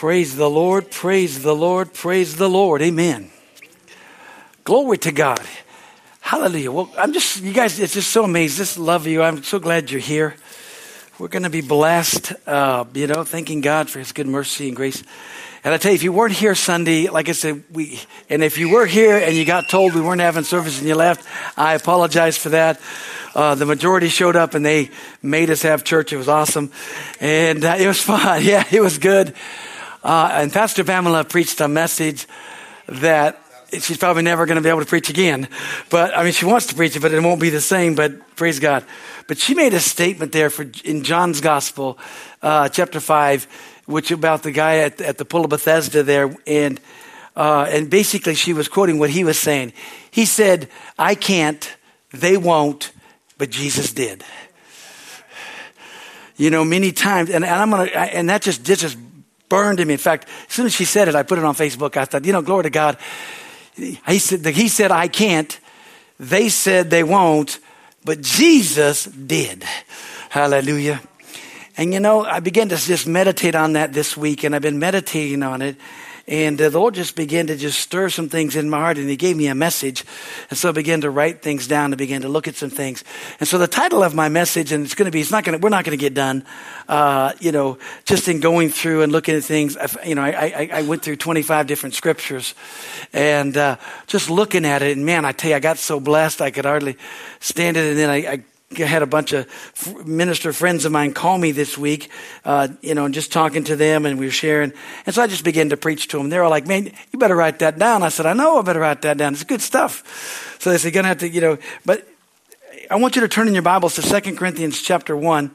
Praise the Lord, praise the Lord, praise the Lord. Amen. Glory to God. Hallelujah. Well, you guys, it's just so amazing. Just love you. I'm so glad you're here. We're going to be blessed, thanking God for his good mercy and grace. And I tell you, if you weren't here Sunday, like I said, and if you were here and you got told we weren't having service and you left, I apologize for that. The majority showed up and they made us have church. It was awesome. And it was fun. Yeah, it was good. And Pastor Pamela preached a message that she's probably never going to be able to preach again. But I mean, she wants to preach it, but it won't be the same. But praise God. But she made a statement there in John's Gospel, chapter 5, which about the guy at the pool of Bethesda there, and basically she was quoting what he was saying. He said, "I can't, they won't, but Jesus did." You know, many times, and that just burned in me. In fact, as soon as she said it, I put it on Facebook. I thought, glory to God. He said, "I can't," they said they won't, but Jesus did. Hallelujah. And I began to just meditate on that this week, and I've been meditating on it. And the Lord just began to stir some things in my heart, and he gave me a message. And so I began to write things down and began to look at some things. And so the title of my message, and we're not going to get done, just in going through and looking at things. I went through 25 different scriptures and just looking at it. And man, I tell you, I got so blessed, I could hardly stand it. And then I had a bunch of minister friends of mine call me this week, just talking to them, and we were sharing. And so I just began to preach to them. They were like, "Man, you better write that down." I said, "I know I better write that down. It's good stuff." So they said, "You're going to have to, but I want you to turn in your Bibles to 2 Corinthians chapter 1.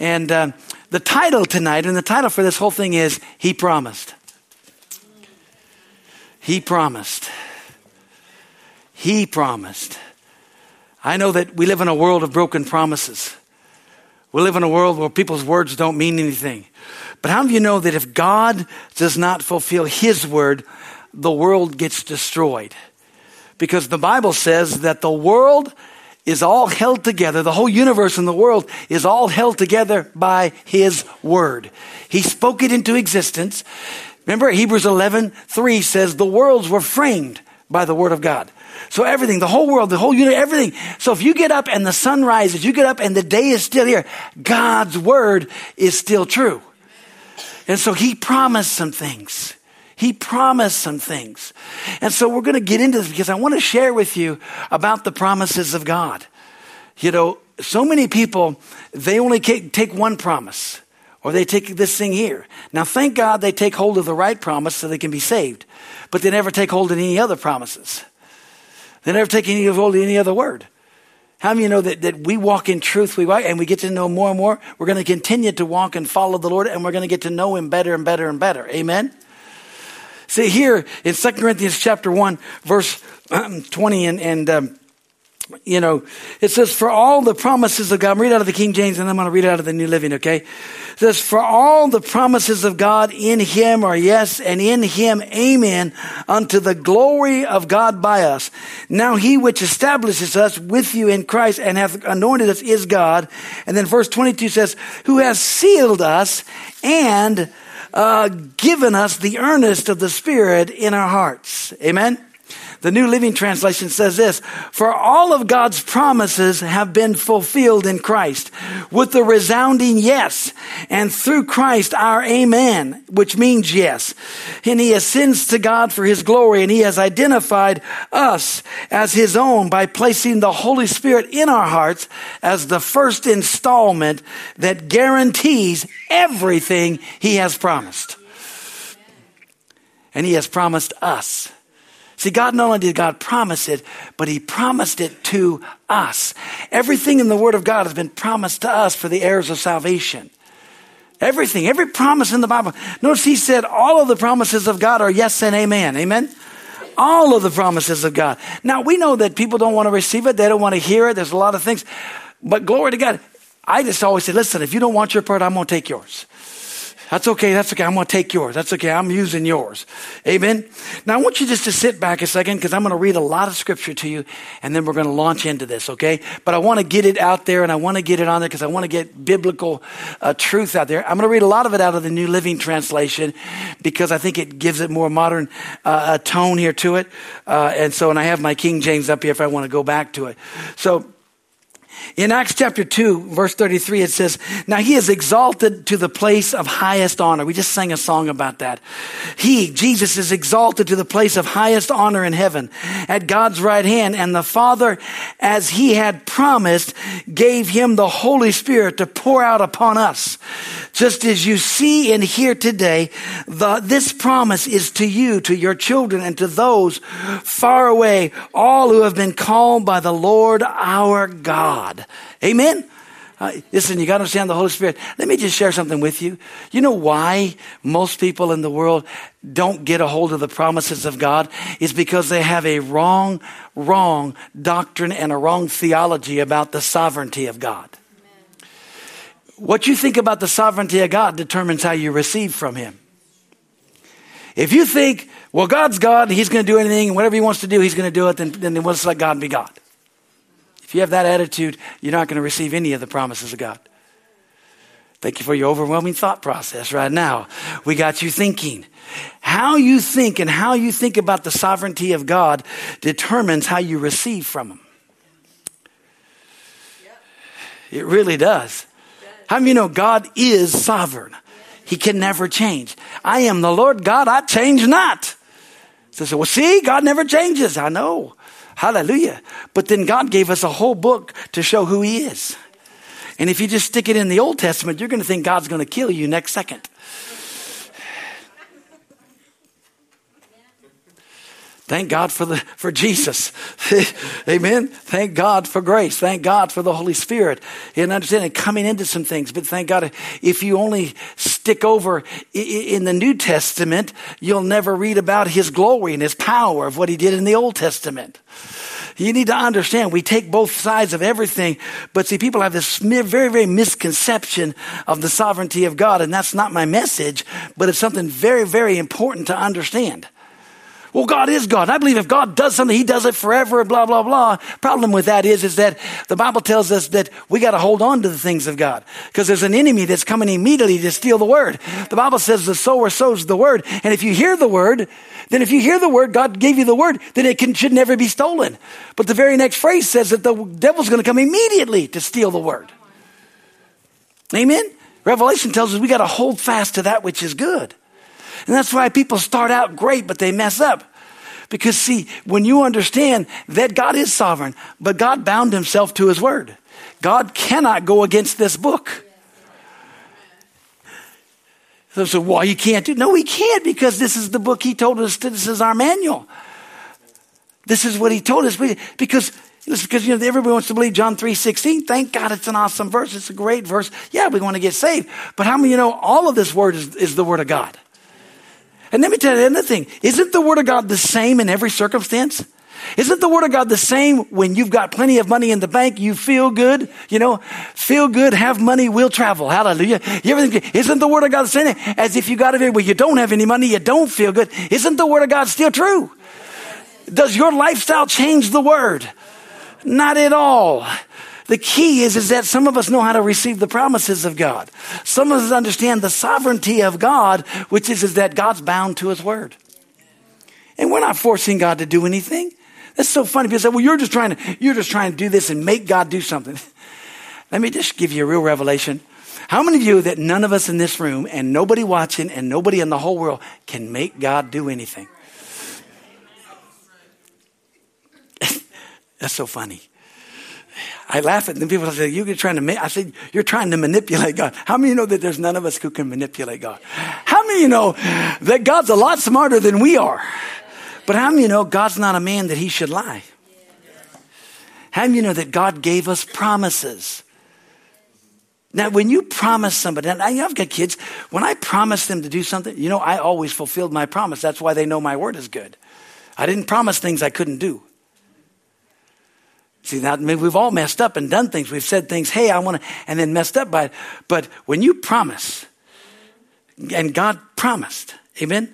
And the title tonight, and the title for this whole thing is, "He Promised." He promised. He promised. I know that we live in a world of broken promises. We live in a world where people's words don't mean anything. But how do you know that if God does not fulfill his word, the world gets destroyed? Because the Bible says that the world is all held together. The whole universe and the world is all held together by his word. He spoke it into existence. Remember, Hebrews 11:3 says the worlds were framed by the word of God. So everything, the whole world, the whole unit, everything. So if you get up and the sun rises, you get up and the day is still here, God's word is still true. And so he promised some things. He promised some things. And so we're going to get into this because I want to share with you about the promises of God. So many people, they only take one promise, or they take this thing here. Now, thank God they take hold of the right promise so they can be saved, but they never take hold of any other promises. They never take hold of any other word. How many of you know that we walk in truth, and we get to know more and more? We're going to continue to walk and follow the Lord, and we're going to get to know him better and better and better. Amen? See, here in 2 Corinthians chapter 1, verse 20, it says, "For all the promises of God," I'm reading out of the King James, and I'm going to read out of the New Living, okay? It says, "For all the promises of God in him are yes, and in him amen, unto the glory of God by us. Now he which establishes us with you in Christ and hath anointed us is God." And then verse 22 says, "Who has sealed us and given us the earnest of the Spirit in our hearts." Amen? The New Living Translation says this, "For all of God's promises have been fulfilled in Christ with the resounding yes, and through Christ our amen," which means yes. "And he ascends to God for his glory, and he has identified us as his own by placing the Holy Spirit in our hearts as the first installment that guarantees everything he has promised." And he has promised us. See, not only did God promise it, but he promised it to us. Everything in the word of God has been promised to us for the heirs of salvation. Everything, every promise in the Bible. Notice he said all of the promises of God are yes and amen. Amen? All of the promises of God. Now, we know that people don't want to receive it. They don't want to hear it. There's a lot of things. But glory to God. I just always say, listen, if you don't want your part, I'm going to take yours. That's okay. That's okay. I'm going to take yours. That's okay. I'm using yours. Amen. Now, I want you just to sit back a second because I'm going to read a lot of scripture to you and then we're going to launch into this, okay? But I want to get it out there and I want to get it on there because I want to get biblical truth out there. I'm going to read a lot of it out of the New Living Translation because I think it gives it more modern tone here to it. And I have my King James up here if I want to go back to it. So, in Acts chapter 2, verse 33, it says, "Now he is exalted to the place of highest honor." We just sang a song about that. He, Jesus, is exalted to the place of highest honor in heaven at God's right hand. And the Father, as he had promised, gave him the Holy Spirit to pour out upon us. Just as you see and hear today, this promise is to you, to your children, and to those far away, all who have been called by the Lord our God. Amen? Listen, you got to understand the Holy Spirit. Let me just share something with you. You know why most people in the world don't get a hold of the promises of God? It's because they have a wrong doctrine and a wrong theology about the sovereignty of God. Amen. What you think about the sovereignty of God determines how you receive from him. If you think, well, God's God, he's going to do anything, and whatever he wants to do, he's going to do it, then let's let God be God. If you have that attitude, you're not going to receive any of the promises of God. Thank you for your overwhelming thought process right now. We got you thinking. How you think and how you think about the sovereignty of God determines how you receive from him. It really does. How many of you know God is sovereign? He can never change. I am the Lord God, I change not. So, well, see, God never changes. I know. Hallelujah. But then God gave us a whole book to show who he is. And if you just stick it in the Old Testament, you're going to think God's going to kill you next second. Thank God for Jesus. Amen. Thank God for grace. Thank God for the Holy Spirit and understanding coming into some things. But thank God if you only stick over in the New Testament, you'll never read about his glory and his power of what he did in the Old Testament. You need to understand we take both sides of everything. But see, people have this very, very misconception of the sovereignty of God. And that's not my message, but it's something very, very important to understand. Well, God is God. I believe if God does something, he does it forever, blah, blah, blah. Problem with that is that the Bible tells us that we got to hold on to the things of God because there's an enemy that's coming immediately to steal the word. The Bible says the sower sows the word. And if you hear the word, then if you hear the word, God gave you the word, then it should never be stolen. But the very next phrase says that the devil's going to come immediately to steal the word. Amen? Revelation tells us we got to hold fast to that which is good. And that's why people start out great, but they mess up. Because see, when you understand that God is sovereign, but God bound himself to his word. God cannot go against this book. So well, you can't do it. No, he can't because this is the book he told us. This is our manual. This is what he told us. Because you know, everybody wants to believe John 3:16. Thank God it's an awesome verse. It's a great verse. Yeah, we want to get saved. But how many of you know all of this word is the word of God? And let me tell you another thing. Isn't the word of God the same in every circumstance? Isn't the word of God the same when you've got plenty of money in the bank, you feel good, you know, feel good, have money, will travel. Hallelujah. Isn't the word of God the same as if you got it where you don't have any money, you don't feel good? Isn't the word of God still true? Does your lifestyle change the word? Not at all. The key is that some of us know how to receive the promises of God. Some of us understand the sovereignty of God, which is that God's bound to his word. And we're not forcing God to do anything. That's so funny. People say, well, you're just trying to do this and make God do something. Let me just give you a real revelation. How many of you that none of us in this room and nobody watching and nobody in the whole world can make God do anything? That's so funny. I laugh at them. People say, you're trying to manipulate God. How many of you know that there's none of us who can manipulate God? How many of you know that God's a lot smarter than we are? But how many of you know God's not a man that he should lie? How many of you know that God gave us promises? Now, when you promise somebody, and I've got kids, when I promise them to do something, you know, I always fulfilled my promise. That's why they know my word is good. I didn't promise things I couldn't do. See, now we've all messed up and done things. We've said things, hey, I want to, and then messed up by it. But when you promise, And God promised. Amen?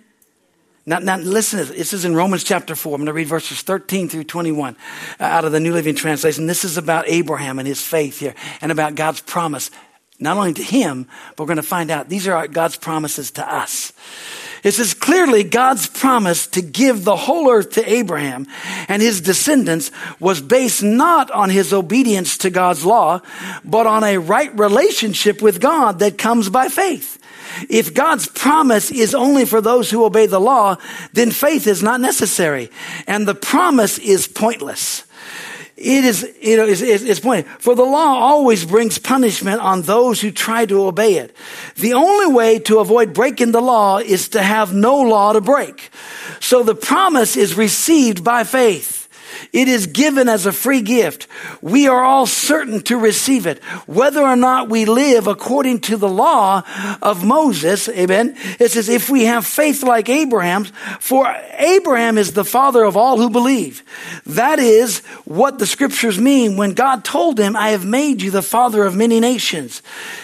Now listen to this. This is in Romans chapter 4. I'm going to read verses 13 through 21 out of the New Living Translation. This is about Abraham and his faith here and about God's promise, not only to him, but we're going to find out these are God's promises to us. It says, clearly God's promise to give the whole earth to Abraham and his descendants was based not on his obedience to God's law, but on a right relationship with God that comes by faith. If God's promise is only for those who obey the law, then faith is not necessary, and the promise is pointless. It is, you know, it's pointed. For the law always brings punishment on those who try to obey it. The only way to avoid breaking the law is to have no law to break. So the promise is received by faith. It is given as a free gift. We are all certain to receive it, whether or not we live according to the law of Moses. Amen. It says, if we have faith like Abraham's, for Abraham is the father of all who believe. That is what the scriptures mean when God told him, I have made you the father of many nations.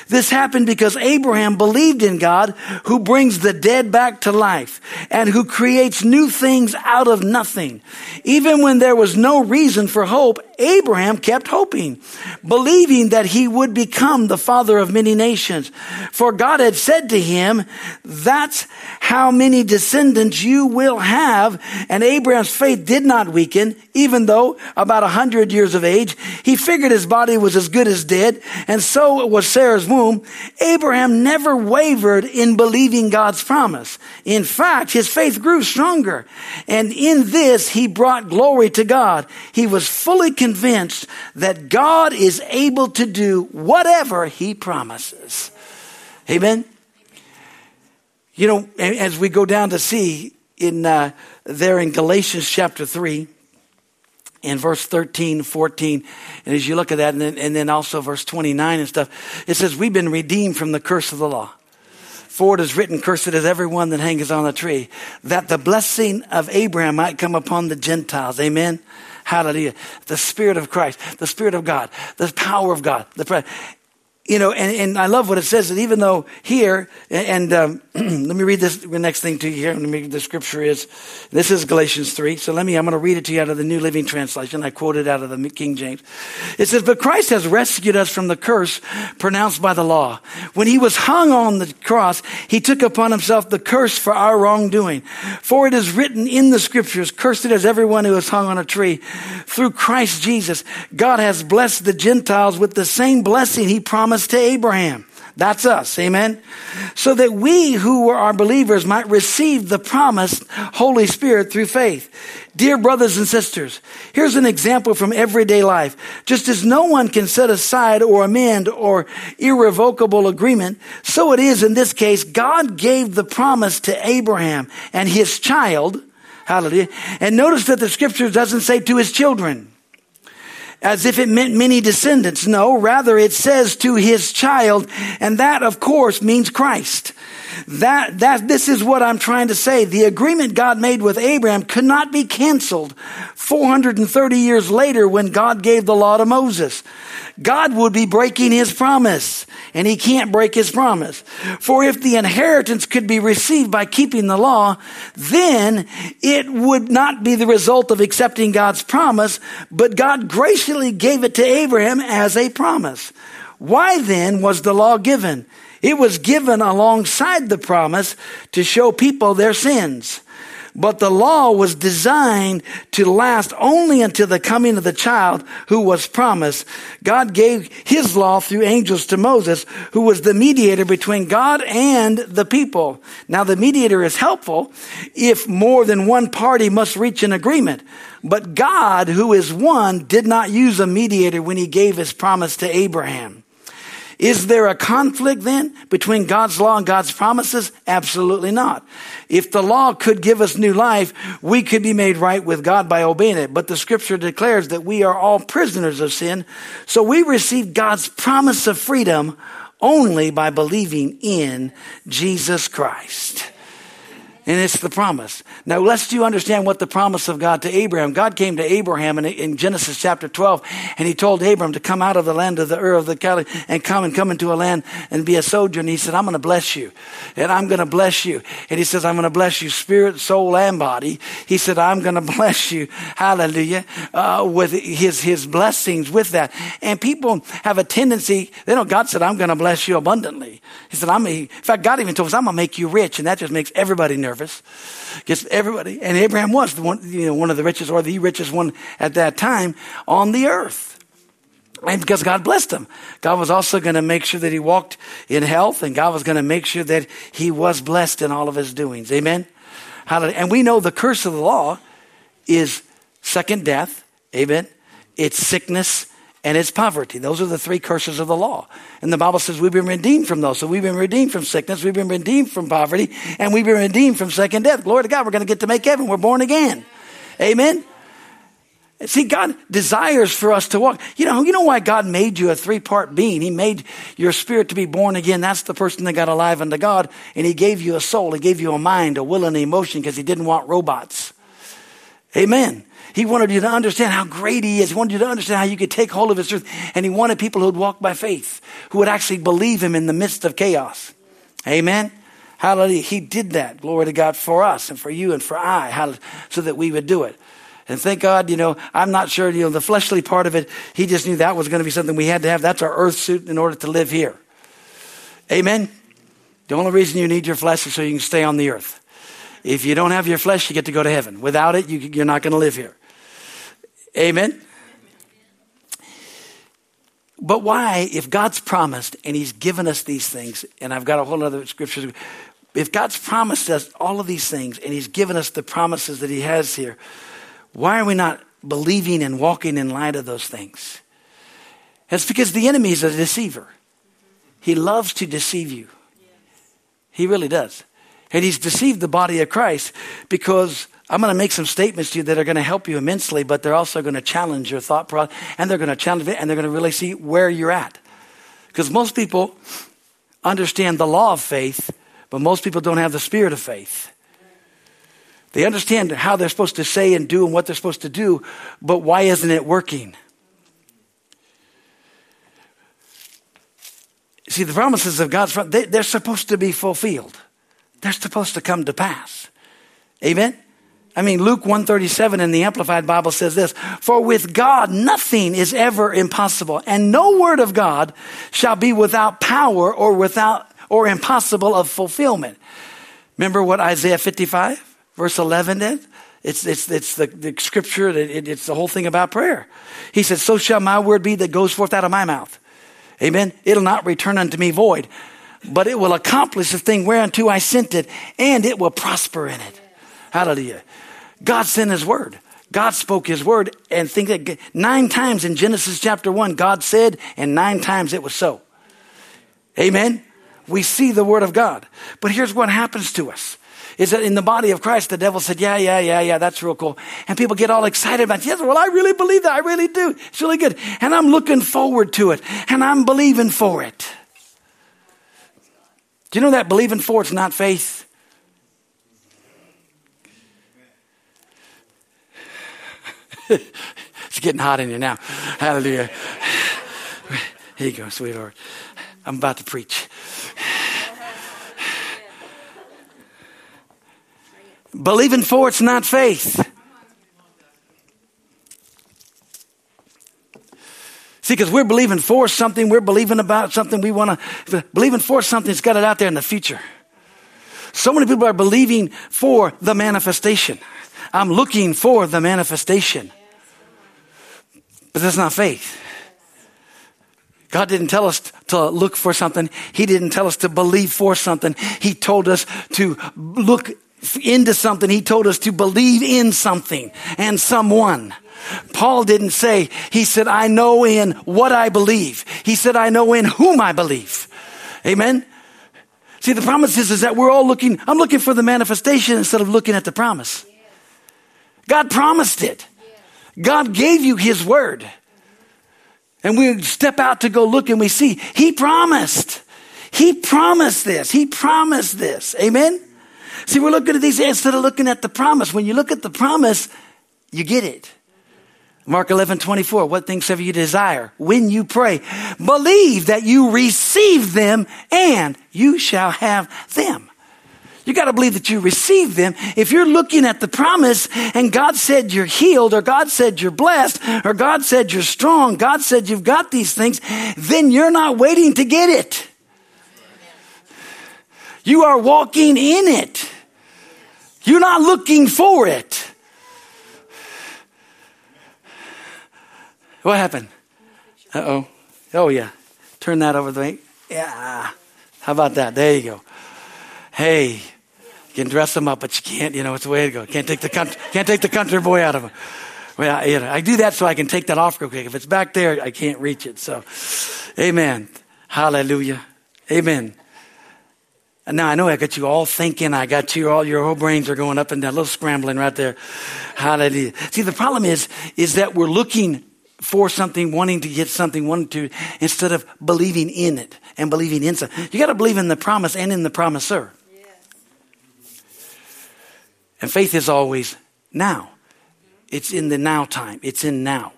This happened because Abraham believed in God, who brings the dead back to life and who creates new things out of nothing. Even when there was no reason for hope, Abraham kept hoping, believing that he would become the father of many nations. For God had said to him, that's how many descendants you will have. And Abraham's faith did not weaken, even though about 100 years of age, he figured his body was as good as dead. And so was Sarah's womb. Abraham never wavered in believing God's promise. In fact, his faith grew stronger. And in this, he brought glory to God. He was fully convinced that God is able to do whatever he promises. Amen? You know, as we go down to see in Galatians chapter 3 and verse 13, 14, and as you look at that, and then also verse 29 and stuff, it says, we've been redeemed from the curse of the law. For it is written, cursed is everyone that hangeth on a tree, that the blessing of Abraham might come upon the Gentiles. Amen? Hallelujah. The Spirit of Christ, the Spirit of God, the power of God. And I love what it says, that even though here, let me read this next thing to you here. Let me read the scripture is, this is Galatians 3. So I'm going to read it to you out of the New Living Translation. I quoted out of the King James. It says, but Christ has rescued us from the curse pronounced by the law. When he was hung on the cross, he took upon himself the curse for our wrongdoing. For it is written in the scriptures, cursed is everyone who is hung on a tree. Through Christ Jesus, God has blessed the Gentiles with the same blessing he promised to Abraham. That's us. Amen. So that we who are believers might receive the promised Holy Spirit through faith. Dear brothers and sisters, here's an example from everyday life. Just as no one can set aside or amend or irrevocable agreement, so it is in this case, God gave the promise to Abraham and his child. Hallelujah. And notice that the scripture doesn't say to his children, as if it meant many descendants. No, rather it says to his child, and that, of course, means Christ. This is what I'm trying to say. The agreement God made with Abraham could not be canceled 430 years later when God gave the law to Moses. God would be breaking his promise, and he can't break his promise. For if the inheritance could be received by keeping the law, then it would not be the result of accepting God's promise, but God graciously gave it to Abraham as a promise. Why then was the law given? It was given alongside the promise to show people their sins. But the law was designed to last only until the coming of the child who was promised. God gave his law through angels to Moses, who was the mediator between God and the people. Now, the mediator is helpful if more than one party must reach an agreement. But God, who is one, did not use a mediator when he gave his promise to Abraham. Is there a conflict then between God's law and God's promises? Absolutely not. If the law could give us new life, we could be made right with God by obeying it. But the scripture declares that we are all prisoners of sin. So we receive God's promise of freedom only by believing in Jesus Christ. And it's the promise. Now, lest you understand what the promise of God to Abraham. God came to Abraham in Genesis chapter 12, and he told Abraham to come out of the land of the Ur of the Chaldees and come into a land and be a sojourner. He said, I'm going to bless you, and I'm going to bless you. And he says, I'm going to bless you spirit, soul, and body. He said, I'm going to bless you, hallelujah, with his blessings with that. And people have a tendency, they know God said, I'm going to bless you abundantly. He said, in fact, God even told us, I'm going to make you rich, and that just makes everybody nervous. Gets everybody, and Abraham was the one, one of the richest or the richest one at that time on the earth. And because God blessed him, God was also going to make sure that he walked in health, and God was going to make sure that he was blessed in all of his doings. Amen. Hallelujah. And we know the curse of the law is second death. Amen. It's sickness. And it's poverty. Those are the three curses of the law. And the Bible says we've been redeemed from those. So we've been redeemed from sickness. We've been redeemed from poverty. And we've been redeemed from second death. Glory to God. We're going to get to make heaven. We're born again. Amen. See, God desires for us to walk. You know why God made you a three-part being. He made your spirit to be born again. That's the person that got alive unto God. And he gave you a soul. He gave you a mind, a will, and an emotion because he didn't want robots. Amen. He wanted you to understand how great he is. He wanted you to understand how you could take hold of his truth. And he wanted people who would walk by faith, who would actually believe him in the midst of chaos. Amen. Hallelujah. He did that. Glory to God for us and for you and for I, hallelujah, so that we would do it. And thank God, I'm not sure, the fleshly part of it, he just knew that was going to be something we had to have. That's our earth suit in order to live here. Amen. The only reason you need your flesh is so you can stay on the earth. If you don't have your flesh, you get to go to heaven. Without it, you're not going to live here. Amen? But why, if God's promised and he's given us these things, and I've got a whole other scripture, if God's promised us all of these things and he's given us the promises that he has here, why are we not believing and walking in light of those things? That's because the enemy is a deceiver. He loves to deceive you. He really does. And he's deceived the body of Christ because I'm going to make some statements to you that are going to help you immensely, but they're also going to challenge your thought process, and they're going to challenge it, and they're going to really see where you're at. Because most people understand the law of faith, but most people don't have the spirit of faith. They understand how they're supposed to say and do and what they're supposed to do, but why isn't it working? See, the promises of God's, they're supposed to be fulfilled. They're supposed to come to pass. Amen? I mean, Luke 1:37 in the Amplified Bible says this, for with God nothing is ever impossible, and no word of God shall be without power or impossible of fulfillment. Remember what Isaiah 55 verse 11 did? It's the scripture, it's the whole thing about prayer. He said, so shall my word be that goes forth out of my mouth. Amen? It'll not return unto me void, but it will accomplish the thing whereunto I sent it, and it will prosper in it. Hallelujah. God sent his word. God spoke his word, and think that 9 times in Genesis chapter 1, God said, and 9 times it was so. Amen. We see the word of God. But here's what happens to us is that in the body of Christ, the devil said, yeah, that's real cool. And people get all excited about it. Yes, well, I really believe that. I really do. It's really good. And I'm looking forward to it. And I'm believing for it. Do you know that believing for it's not faith? It's getting hot in here now. Hallelujah. Here you go, sweetheart. I'm about to preach. Believing for it's not faith. See, because we're believing for something, we're believing about something, we want to, believing for something that's got it out there in the future. So many people are believing for the manifestation. I'm looking for the manifestation. But that's not faith. God didn't tell us to look for something. He didn't tell us to believe for something. He told us to look into something. He told us to believe in something and someone. Paul didn't say, he said, I know in what I believe. He said, I know in whom I believe. Amen. See, the promise is that we're all looking, I'm looking for the manifestation instead of looking at the promise. God promised it. God gave you his word. And we step out to go look and we see, he promised. He promised this. He promised this. Amen. See, we're looking at these instead of looking at the promise. When you look at the promise, you get it. Mark 11:24, what things have you desire? When you pray, believe that you receive them and you shall have them. You got to believe that you receive them. If you're looking at the promise and God said you're healed, or God said you're blessed, or God said you're strong, God said you've got these things, then you're not waiting to get it. You are walking in it. You're not looking for it. What happened? Uh-oh. Oh, yeah. Turn that over to me. Yeah. How about that? There you go. Hey, you can dress them up, but you can't, you know, it's the way it goes. Can't take the country boy out of them. Well, you know, I do that so I can take that off real quick. If it's back there, I can't reach it. So, amen. Hallelujah. Amen. Now, I know I got you all thinking. I got you all, your whole brains are going up and down, a little scrambling right there. Hallelujah. See, the problem is that we're looking for something, wanting to get something, wanting to, instead of believing in it and believing in something. You got to believe in the promise and in the promiser. Yes. And faith is always now. It's in the now time. It's in now.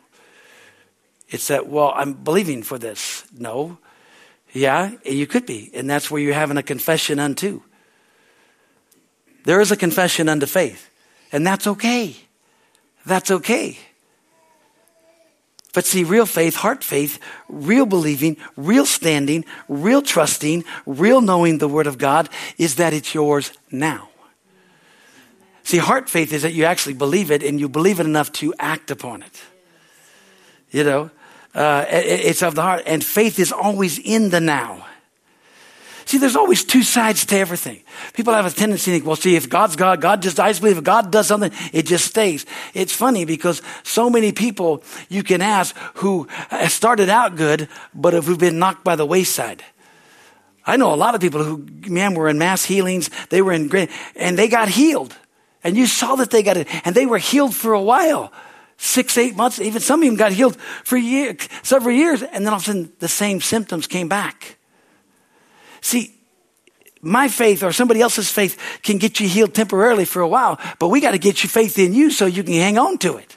It's that, well, I'm believing for this. No. Yeah, you could be. And that's where you're having a confession unto. There is a confession unto faith. And that's okay. That's okay. But see, real faith, heart faith, real believing, real standing, real trusting, real knowing the word of God is that it's yours now. See, heart faith is that you actually believe it and you believe it enough to act upon it. You know? It's of the heart, and faith is always in the now. See, there's always two sides to everything. People have a tendency to think, well, see, if God's God, I just believe if God does something, it just stays. It's funny because so many people you can ask who started out good, but who've been knocked by the wayside. I know a lot of people who, man, were in mass healings, they were in great, and they got healed. And you saw that they got it, and they were healed for a while. 6, 8 months, even some of them got healed for several years, and then all of a sudden the same symptoms came back. See, my faith or somebody else's faith can get you healed temporarily for a while, but we got to get your faith in you so you can hang on to it.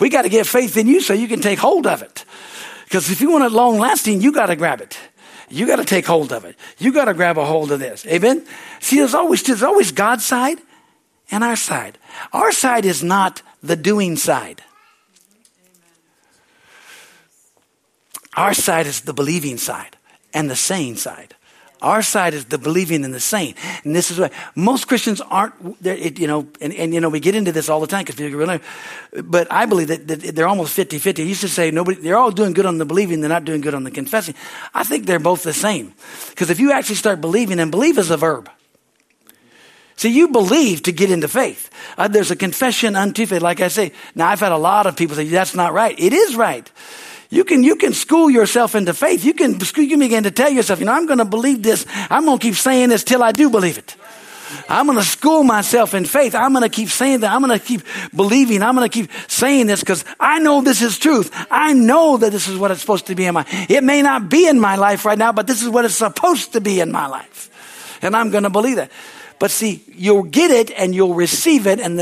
We got to get faith in you so you can take hold of it. Because if you want it long lasting, you got to grab it. You got to take hold of it. You got to grab a hold of this. Amen? See, there's always God's side and our side. Our side is not the doing side. Our side is the believing side and the saying side. Our side is the believing and the saying. And this is why most Christians aren't, you know, and you know, we get into this all the time, but I believe that they're almost 50-50. I used to say they're all doing good on the believing, they're not doing good on the confessing. I think they're both the same. Because if you actually start believing, and believe is a verb. See, you believe to get into faith. There's a confession unto faith. Like I say, now I've had a lot of people say, that's not right. It is right. You can school yourself into faith. You can begin to tell yourself, you know, I'm going to believe this. I'm going to keep saying this till I do believe it. I'm going to school myself in faith. I'm going to keep saying that. I'm going to keep believing. I'm going to keep saying this because I know this is truth. I know that this is what it's supposed to be in my life. It may not be in my life right now, but this is what it's supposed to be in my life. And I'm going to believe that. But see, you'll get it and you'll receive it, and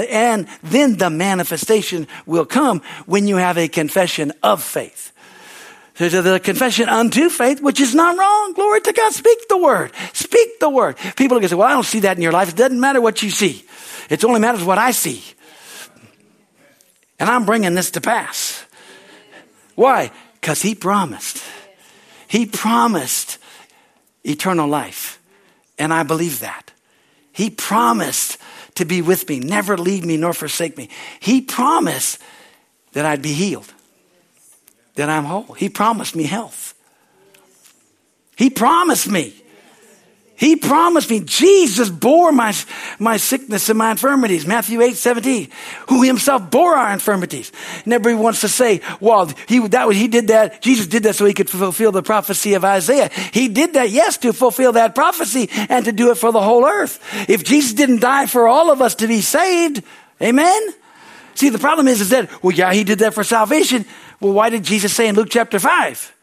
then the manifestation will come when you have a confession of faith. There's a confession unto faith, which is not wrong. Glory to God. Speak the word. Speak the word. People are going to say, well, I don't see that in your life. It doesn't matter what you see. It only matters what I see. And I'm bringing this to pass. Why? Because he promised. He promised eternal life. And I believe that. He promised to be with me, never leave me nor forsake me. He promised that I'd be healed, that I'm whole. He promised me health. He promised me. He promised me. Jesus bore my sickness and my infirmities. Matthew 8:17, who himself bore our infirmities. And everybody wants to say, well, he did that. Jesus did that so he could fulfill the prophecy of Isaiah. He did that, yes, to fulfill that prophecy and to do it for the whole earth. If Jesus didn't die for all of us to be saved, amen? See, the problem is that, well, yeah, he did that for salvation. Well, why did Jesus say in Luke chapter 5?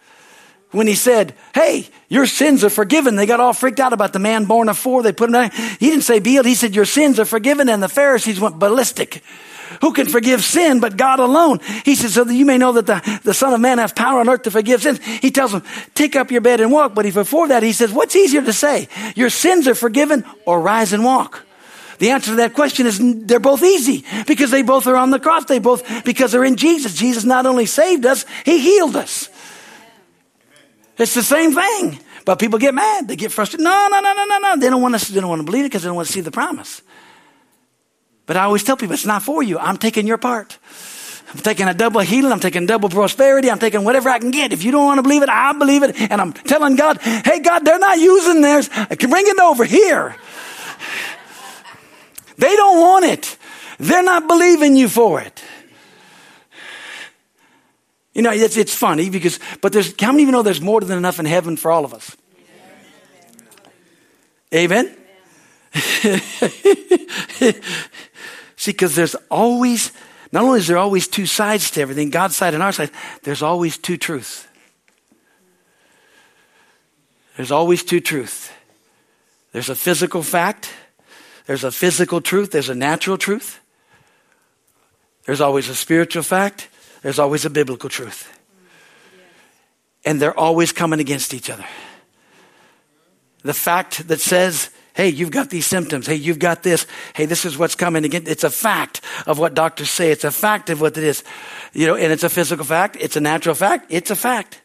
when he said, hey, your sins are forgiven. They got all freaked out about the man born of four. They put him down. He didn't say be healed. He said, your sins are forgiven. And the Pharisees went ballistic. Who can forgive sin but God alone? He said, so that you may know that the Son of Man has power on earth to forgive sins. He tells them, take up your bed and walk. But before that, he says, what's easier to say? Your sins are forgiven or rise and walk? The answer to that question is they're both easy because they both are on the cross. They both, because they're in Jesus. Jesus not only saved us, he healed us. It's the same thing. But people get mad. They get frustrated. No. They don't want to believe it because they don't want to see the promise. But I always tell people, it's not for you. I'm taking your part. I'm taking a double healing. I'm taking double prosperity. I'm taking whatever I can get. If you don't want to believe it, I believe it. And I'm telling God, hey, God, they're not using theirs. Bring it over here. They don't want it. They're not believing you for it. You know, it's funny because, but there's, how many of you know there's more than enough in heaven for all of us? Amen? See, because there's always, not only is there always two sides to everything, God's side and our side, there's always two truths. There's always two truths. There's a physical fact. There's a physical truth. There's a natural truth. There's always a spiritual fact. There's always a biblical truth. And they're always coming against each other. The fact that says, hey, you've got these symptoms. Hey, you've got this. Hey, this is what's coming again. It's a fact of what doctors say. It's a fact of what it is. You know, and it's a physical fact. It's a natural fact. It's a fact.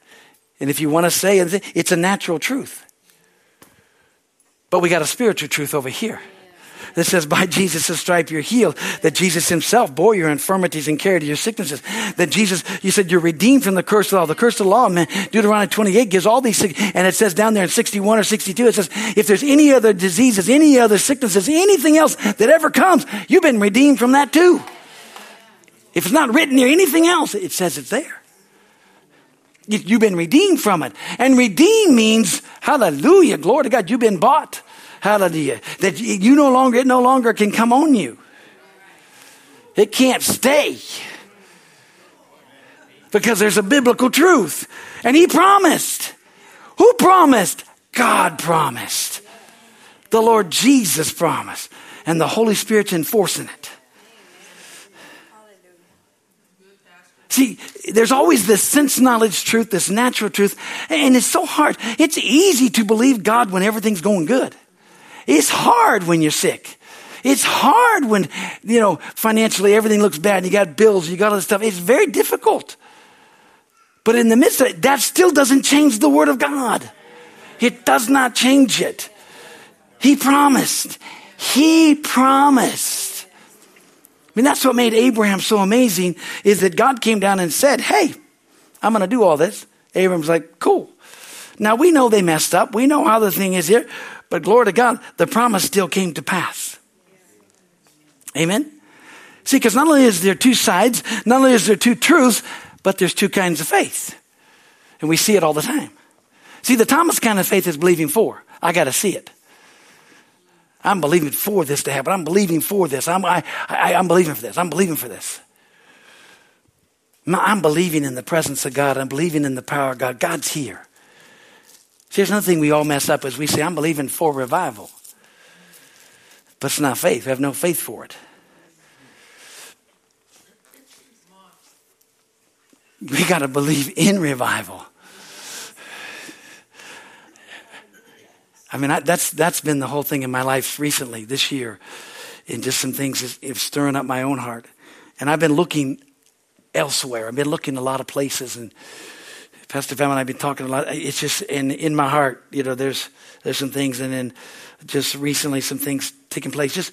And if you want to say it, it's a natural truth. But we got a spiritual truth over here that says by Jesus' stripe you're healed, that Jesus himself bore your infirmities and carried your sicknesses, that Jesus, you said you're redeemed from the curse of the law. The curse of the law, man, Deuteronomy 28 gives all these, and it says down there in 61 or 62, it says if there's any other diseases, any other sicknesses, anything else that ever comes, you've been redeemed from that too. If it's not written here, anything else, it says it's there. You've been redeemed from it. And redeemed means, hallelujah, glory to God, you've been bought. Hallelujah. That you it no longer can come on you. It can't stay. Because there's a biblical truth. And he promised. Who promised? God promised. The Lord Jesus promised. And the Holy Spirit's enforcing it. See, there's always this sense knowledge truth, this natural truth. And it's so hard. It's easy to believe God when everything's going good. It's hard when you're sick. It's hard when, you know, financially everything looks bad and you got bills, you got all this stuff. It's very difficult. But in the midst of it, that still doesn't change the word of God. It does not change it. He promised. He promised. I mean, that's what made Abraham so amazing, is that God came down and said, hey, I'm going to do all this. Abraham's like, cool. Now, we know they messed up. We know how the thing is here. But glory to God, the promise still came to pass. Amen? See, because not only is there two sides, not only is there two truths, but there's two kinds of faith. And we see it all the time. See, the Thomas kind of faith is believing for. I got to see it. I'm believing for this to happen. I'm believing for this. I'm believing for this. I'm believing for this. I'm believing in the presence of God. I'm believing in the power of God. God's here. See, there's another thing we all mess up is we say, I'm believing for revival. But it's not faith. We have no faith for it. We got to believe in revival. I mean, that's been the whole thing in my life recently, this year, and just some things is stirring up my own heart. And I've been looking elsewhere. I've been looking a lot of places, and Pastor Femme and I have been talking a lot. It's just in my heart, you know, there's some things, and then just recently some things taking place.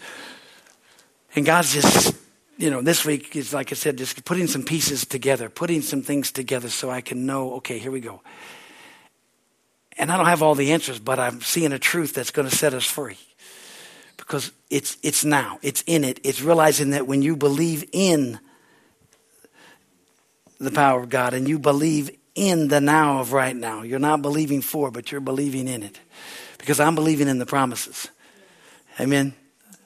And God's just, you know, this week is, like I said, just putting some pieces together, putting some things together so I can know, okay, here we go. And I don't have all the answers, but I'm seeing a truth that's going to set us free. Because it's now. It's in it. It's realizing that when you believe in the power of God and you believe in the now of right now. You're not believing for, but you're believing in it. Because I'm believing in the promises. Amen.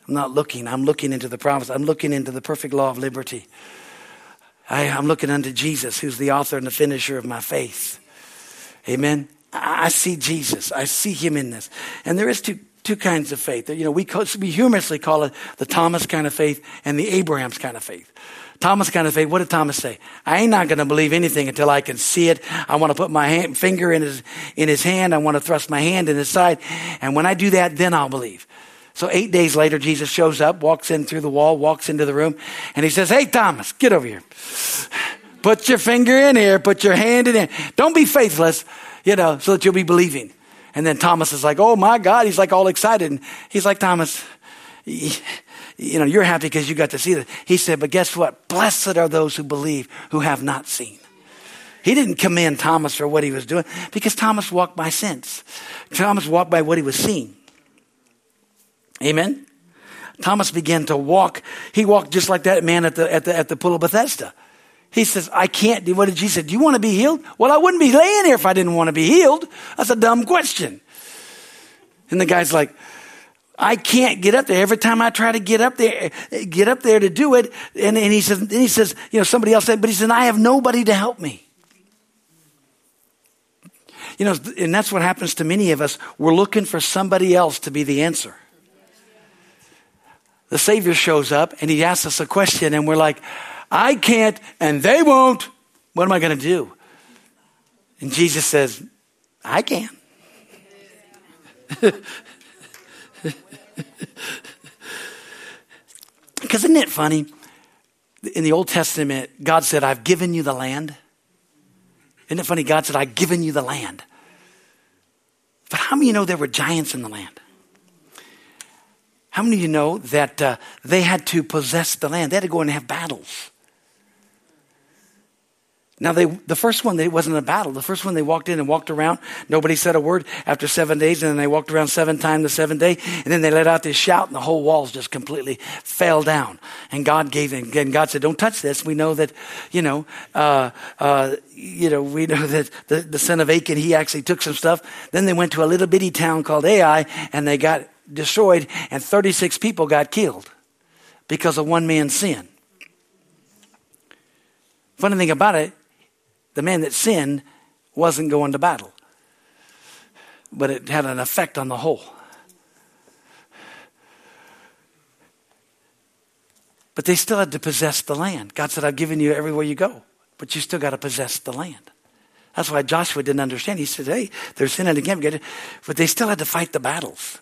I'm not looking. I'm looking into the promise. I'm looking into the perfect law of liberty. I'm looking unto Jesus, who's the author and the finisher of my faith. Amen. I see Jesus. I see him in this. And there is two kinds of faith. You know, we humorously call it the Thomas kind of faith and the Abraham's kind of faith. Thomas kind of faith, what did Thomas say? I ain't not going to believe anything until I can see it. I want to put my finger in his hand. I want to thrust my hand in his side. And when I do that, then I'll believe. So 8 days later, Jesus shows up, walks in through the wall, walks into the room, and he says, hey, Thomas, get over here. Put your finger in here. Put your hand in here. Don't be faithless, you know, so that you'll be believing. And then Thomas is like, oh, my God. He's like all excited. And he's like, Thomas, you know, you're happy because you got to see this. He said, but guess what? Blessed are those who believe who have not seen. He didn't commend Thomas for what he was doing because Thomas walked by sense. Thomas walked by what he was seeing. Amen. Thomas began to walk. He walked just like that man at the pool of Bethesda. He says, I can't do. What did Jesus say? Do you want to be healed? Well, I wouldn't be laying here if I didn't want to be healed. That's a dumb question. And the guy's like, I can't get up there. Every time I try to get up there to do it. And he says, you know, somebody else said, but he said, I have nobody to help me. You know, and that's what happens to many of us. We're looking for somebody else to be the answer. The Savior shows up and he asks us a question and we're like, I can't and they won't. What am I going to do? And Jesus says, I can. Because isn't it funny? In the Old Testament, God said, I've given you the land. Isn't it funny? God said, I've given you the land. But how many of you know there were giants in the land? How many of you know that they had to possess the land? They had to go and have battles. Now, the first one, it wasn't a battle. The first one, they walked in and walked around. Nobody said a word after 7 days, and then they walked around seven times the 7th day, and then they let out this shout, and the whole walls just completely fell down. And God said, don't touch this. We know that, we know that the son of Achan, he actually took some stuff. Then they went to a little bitty town called Ai, and they got destroyed, and 36 people got killed because of one man's sin. Funny thing about it, the man that sinned wasn't going to battle, but it had an effect on the whole. But they still had to possess the land. God said, I've given you everywhere you go, but you still got to possess the land. That's why Joshua didn't understand. He said, hey, they're sinning again, but they still had to fight the battles.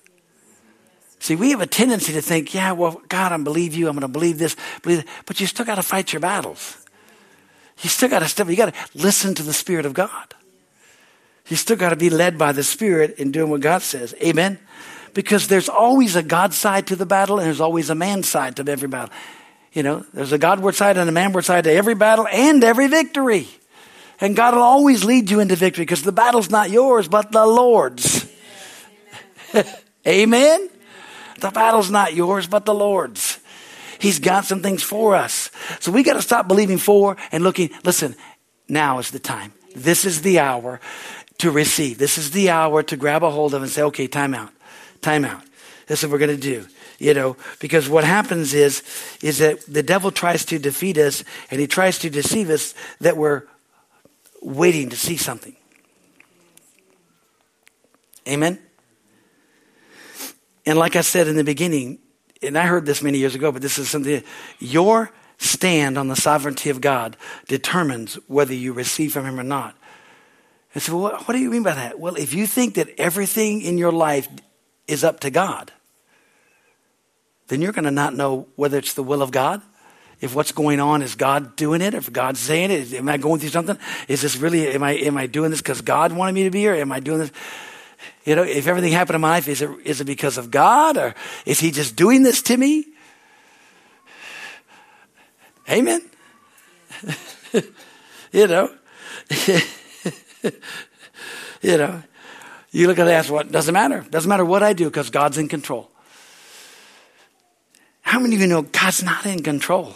See, we have a tendency to think, yeah, well, God, I believe you. I'm going to believe this. But you still got to fight your battles. You still got to step. You got to listen to the Spirit of God. You still got to be led by the Spirit in doing what God says. Amen? Because there's always a God side to the battle and there's always a man side to every battle. You know, there's a Godward side and a manward side to every battle and every victory. And God will always lead you into victory because the battle's not yours, but the Lord's. Amen? The battle's not yours, but the Lord's. He's got some things for us. So we got to stop believing for and looking. Listen, now is the time. This is the hour to receive. This is the hour to grab a hold of and say, okay, time out. This is what we're going to do. You know, because what happens is that the devil tries to defeat us and he tries to deceive us that we're waiting to see something. Amen. And like I said in the beginning, and I heard this many years ago, but this is something, your stand on the sovereignty of God determines whether you receive from him or not. I said, well, what do you mean by that? Well, if you think that everything in your life is up to God, then you're going to not know whether it's the will of God. If what's going on is God doing it, if God's saying it, am I going through something? Is this really, am I doing this because God wanted me to be here? Am I doing this? You know, if everything happened in my life, is it because of God or is he just doing this to me? Amen. You know, you know, you look at it and ask, what doesn't matter. Doesn't matter what I do because God's in control. How many of you know God's not in control?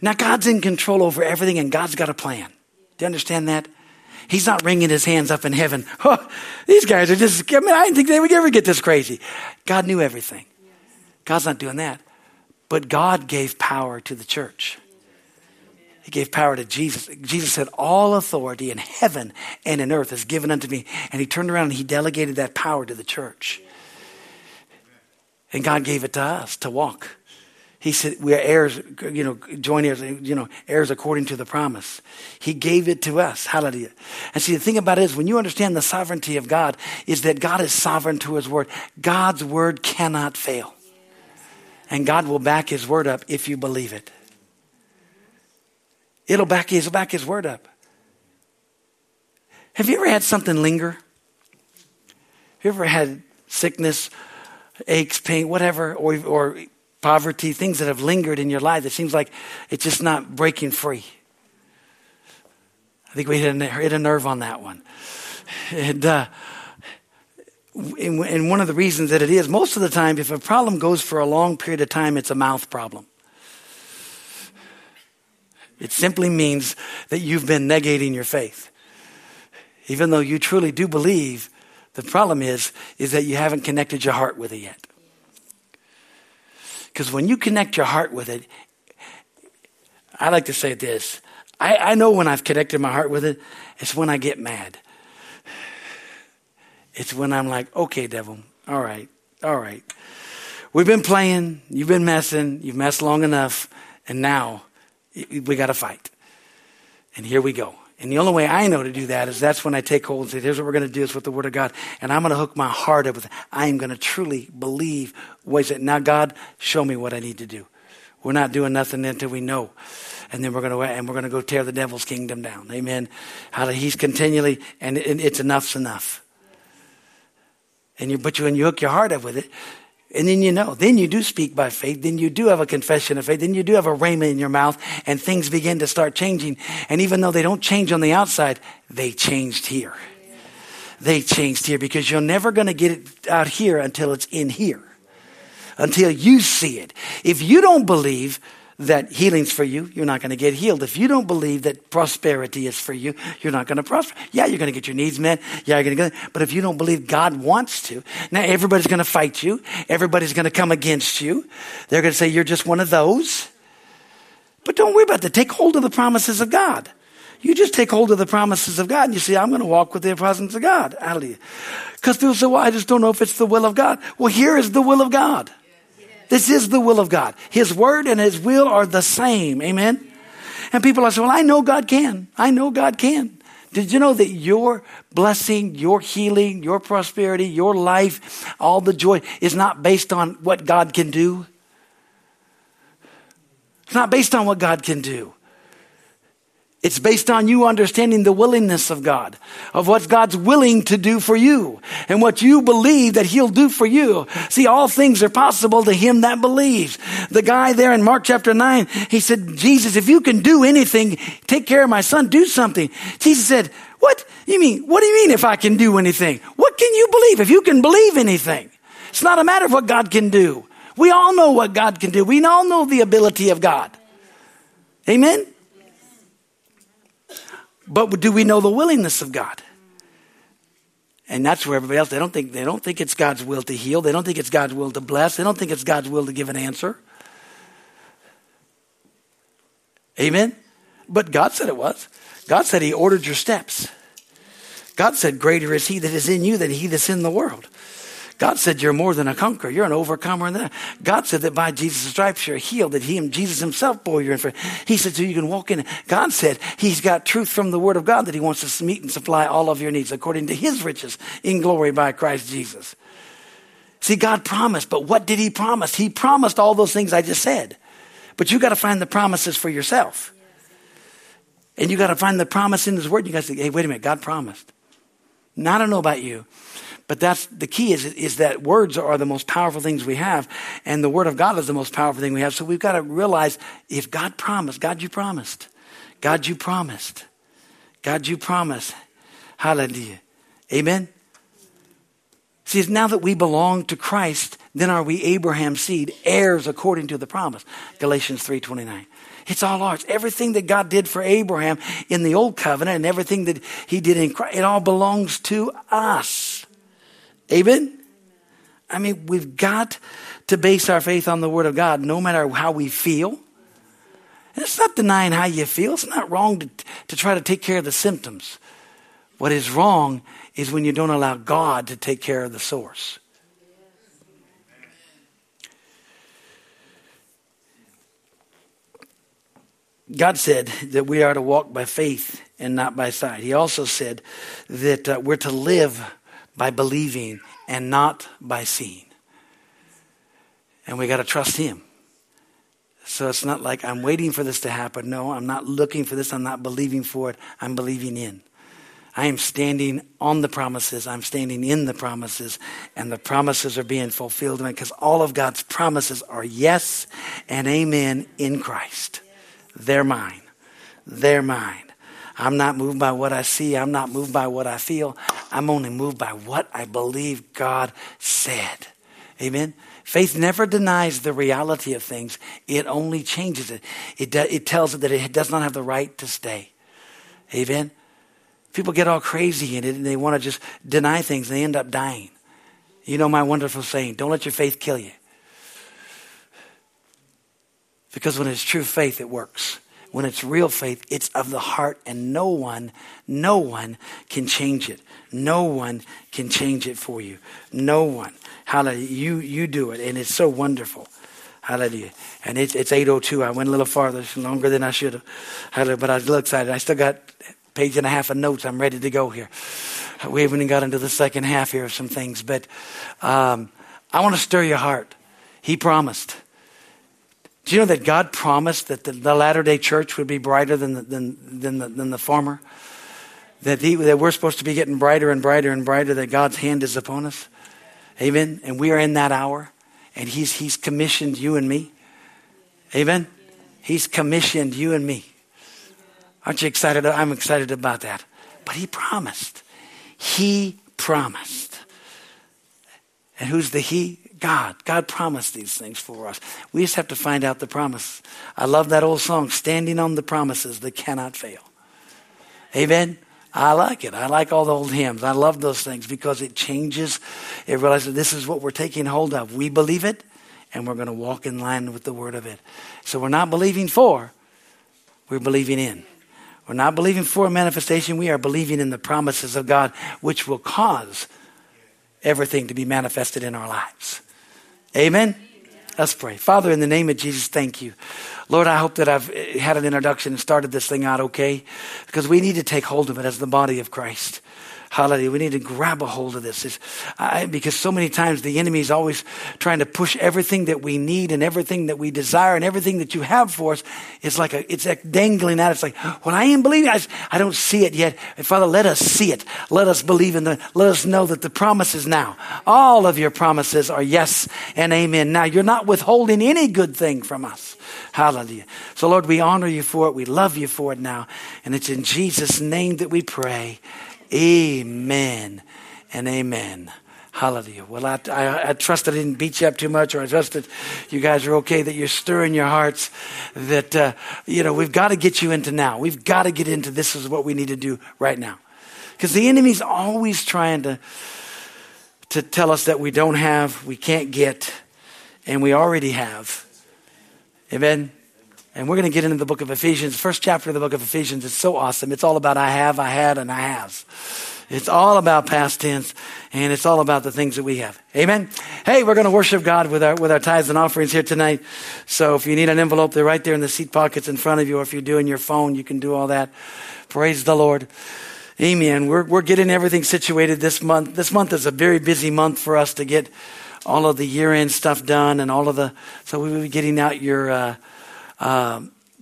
Now, God's in control over everything and God's got a plan. Do you understand that? He's not wringing his hands up in heaven. Oh, these guys are just, I didn't think they would ever get this crazy. God knew everything. God's not doing that. But God gave power to the church. He gave power to Jesus. Jesus said, all authority in heaven and in earth is given unto me. And he turned around and he delegated that power to the church. And God gave it to us to walk. He said, we are heirs, joint heirs, heirs according to the promise. He gave it to us. Hallelujah. And see, the thing about it is, when you understand the sovereignty of God, is that God is sovereign to his word. God's word cannot fail. And God will back his word up if you believe it. It'll back his word up. Have you ever had something linger? Have you ever had sickness, aches, pain, whatever, or poverty, things that have lingered in your life that seems like it's just not breaking free? I think we hit a nerve on that one. And one of the reasons that it is, most of the time, if a problem goes for a long period of time, it's a mouth problem. It simply means that you've been negating your faith. Even though you truly do believe, the problem is that you haven't connected your heart with it yet. Because when you connect your heart with it, I like to say this. I know when I've connected my heart with it, it's when I get mad. It's when I'm like, okay, devil, all right. We've been playing, you've been messing, you've messed long enough, and now we got to fight. And here we go. And the only way I know to do that is that's when I take hold and say, here's what we're going to do is with the word of God. And I'm going to hook my heart up with it. I am going to truly believe what he said. Now, God, show me what I need to do. We're not doing nothing until we know. And then we're going to go tear the devil's kingdom down. Amen. How he's continually, and it's enough's enough. But you hook your heart up with it. And then you know. Then you do speak by faith. Then you do have a confession of faith. Then you do have a rhema in your mouth. And things begin to start changing. And even though they don't change on the outside, they changed here. They changed here. Because you're never going to get it out here until it's in here. Until you see it. If you don't believe that healing's for you, you're not going to get healed. If you don't believe that prosperity is for you, you're not going to prosper. Yeah, you're going to get your needs met. Yeah, you're going to go. But if you don't believe God wants to, now everybody's going to fight you. Everybody's going to come against you. They're going to say, you're just one of those. But don't worry about that. Take hold of the promises of God. You just take hold of the promises of God and you say, I'm going to walk with the promises of God. Hallelujah. Because people say, well, I just don't know if it's the will of God. Well, here is the will of God. This is the will of God. His word and his will are the same. Amen. And people are saying, well, I know God can. I know God can. Did you know that your blessing, your healing, your prosperity, your life, all the joy is not based on what God can do? It's not based on what God can do. It's based on you understanding the willingness of God, of what God's willing to do for you and what you believe that he'll do for you. See, all things are possible to him that believes. The guy there in Mark chapter 9, he said, Jesus, if you can do anything, take care of my son, do something. Jesus said, what do you mean if I can do anything? What can you believe if you can believe anything? It's not a matter of what God can do. We all know what God can do. We all know the ability of God. Amen? But do we know the willingness of God? And that's where everybody else, they don't think it's God's will to heal. They don't think it's God's will to bless. They don't think it's God's will to give an answer. Amen? But God said it was. God said he ordered your steps. God said greater is he that is in you than he that's in the world. God said you're more than a conqueror. You're an overcomer. God said that by Jesus' stripes you're healed, that Jesus himself bore your infirmity. He said so you can walk in. God said he's got truth from the word of God that he wants to meet and supply all of your needs according to his riches in glory by Christ Jesus. See, God promised, but what did he promise? He promised all those things I just said. But you got to find the promises for yourself. And you got to find the promise in his word. You got to say, hey, wait a minute, God promised. Now, I don't know about you. But that's the key is that words are the most powerful things we have. And the word of God is the most powerful thing we have. So we've got to realize if God promised, God, you promised. God, you promised. God, you promised. Hallelujah. Amen. See, it's now that we belong to Christ, then are we Abraham's seed, heirs according to the promise. Galatians 3:29. It's all ours. Everything that God did for Abraham in the old covenant and everything that he did in Christ, it all belongs to us. Amen? I mean, we've got to base our faith on the word of God no matter how we feel. And it's not denying how you feel. It's not wrong to try to take care of the symptoms. What is wrong is when you don't allow God to take care of the source. God said that we are to walk by faith and not by sight. He also said that we're to live by believing and not by seeing. And we got to trust him. So it's not like I'm waiting for this to happen. No, I'm not looking for this. I'm not believing for it. I'm believing in. I am standing on the promises. I'm standing in the promises. And the promises are being fulfilled. Because all of God's promises are yes and amen in Christ. They're mine. They're mine. I'm not moved by what I see. I'm not moved by what I feel. I'm only moved by what I believe God said. Amen? Faith never denies the reality of things. It only changes it. It tells it that it does not have the right to stay. Amen? People get all crazy in it and they want to just deny things. And they end up dying. You know my wonderful saying, don't let your faith kill you. Because when it's true faith, it works. When it's real faith, it's of the heart, and no one can change it. No one can change it for you. No one. Hallelujah. You do it, and it's so wonderful. Hallelujah. And it's 8:02. I went a little farther, it's longer than I should have. Hallelujah. But I was a little excited. I still got a page and a half of notes. I'm ready to go here. We haven't even got into the second half here of some things, but I want to stir your heart. He promised. Do you know that God promised that the latter-day church would be brighter than the former? That we're supposed to be getting brighter and brighter and brighter, that God's hand is upon us. Amen? And we are in that hour. And he's commissioned you and me. Amen? He's commissioned you and me. Aren't you excited? I'm excited about that. But he promised. He promised. And who's the he? God. God promised these things for us. We just have to find out the promise. I love that old song, Standing on the Promises That Cannot Fail. Amen? I like it. I like all the old hymns. I love those things because it changes. It realizes this is what we're taking hold of. We believe it, and we're going to walk in line with the word of it. So we're not believing for, we're believing in. We're not believing for a manifestation. We are believing in the promises of God, which will cause everything to be manifested in our lives. Amen? Let's pray. Father, in the name of Jesus, thank you. Lord, I hope that I've had an introduction and started this thing out okay, because we need to take hold of it as the body of Christ. Hallelujah. We need to grab a hold of this. Because so many times the enemy is always trying to push everything that we need and everything that we desire and everything that you have for us. It's like dangling out. It's like, well, I ain't believing. I don't see it yet. And Father, let us see it. Let us believe let us know that the promise is now. All of your promises are yes and amen. Now, you're not withholding any good thing from us. Hallelujah. So, Lord, we honor you for it. We love you for it now. And it's in Jesus' name that we pray. Amen and amen. Hallelujah. Well, I trust I didn't beat you up too much, or I trust that you guys are okay, that you're stirring your hearts, that, we've got to get you into now. We've got to get into this is what we need to do right now. Because the enemy's always trying to tell us that we don't have, we can't get, and we already have. Amen. And we're going to get into the book of Ephesians. First chapter of the book of Ephesians is so awesome. It's all about I have, I had, and I has. It's all about past tense, and it's all about the things that we have. Amen? Hey, we're going to worship God with our tithes and offerings here tonight. So if you need an envelope, they're right there in the seat pockets in front of you, or if you're doing your phone, you can do all that. Praise the Lord. Amen. We're getting everything situated this month. This month is a very busy month for us to get all of the year-end stuff done and all of the... So we will be getting out your...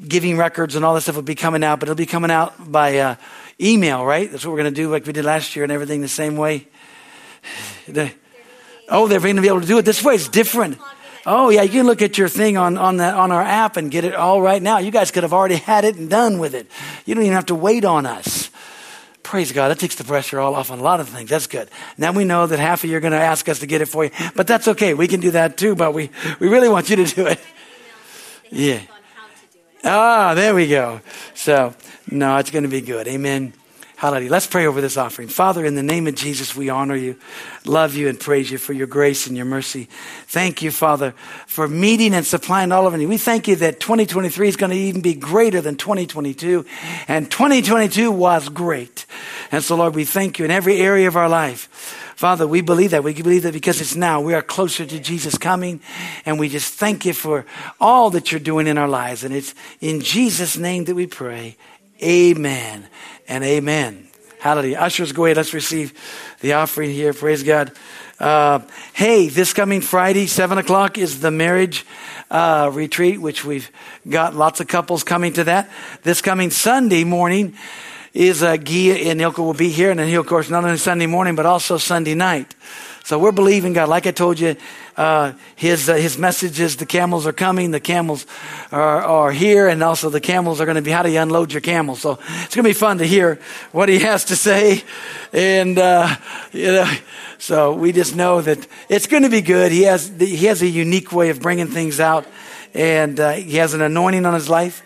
giving records and all that stuff will be coming out, but it'll be coming out by email, right? That's what we're going to do, like we did last year and everything the same way. They're going to be able to do it this way. It's different. Oh, yeah, you can look at your thing on our app and get it all right now. You guys could have already had it and done with it. You don't even have to wait on us. Praise God. That takes the pressure all off on a lot of things. That's good. Now we know that half of you are going to ask us to get it for you, but that's okay. We can do that too, but we really want you to do it. Yeah. There we go. So, no, it's going to be good. Amen. Hallelujah. Let's pray over this offering. Father, in the name of Jesus, we honor you, love you, and praise you for your grace and your mercy. Thank you, Father, for meeting and supplying all of it. We thank you that 2023 is going to even be greater than 2022, and 2022 was great. And so, Lord, we thank you in every area of our life. Father, we believe that. We believe that because it's now. We are closer to Jesus coming, and we just thank you for all that you're doing in our lives. And it's in Jesus' name that we pray. Amen and amen. Hallelujah. Ushers, go ahead. Let's receive the offering here. Praise God. Hey, this coming Friday, 7 o'clock is the marriage retreat, which we've got lots of couples coming to that. This coming Sunday morning is Gia and Ilka will be here. And then he'll, of course, not only Sunday morning, but also Sunday night. So we're believing God. Like I told you, his message is the camels are coming, the camels are here, and also the camels are going to be how do you unload your camels. So it's going to be fun to hear what he has to say. And, so we just know that it's going to be good. He has a unique way of bringing things out, and he has an anointing on his life.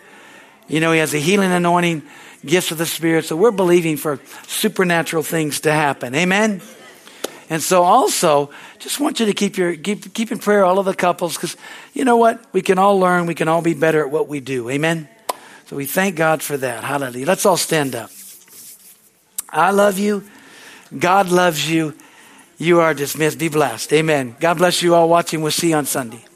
You know, he has a healing anointing, gifts of the Spirit. So we're believing for supernatural things to happen. Amen. And so also, just want you to keep in prayer all of the couples, because you know what? We can all learn. We can all be better at what we do. Amen? So we thank God for that. Hallelujah. Let's all stand up. I love you. God loves you. You are dismissed. Be blessed. Amen. God bless you all watching. We'll see you on Sunday.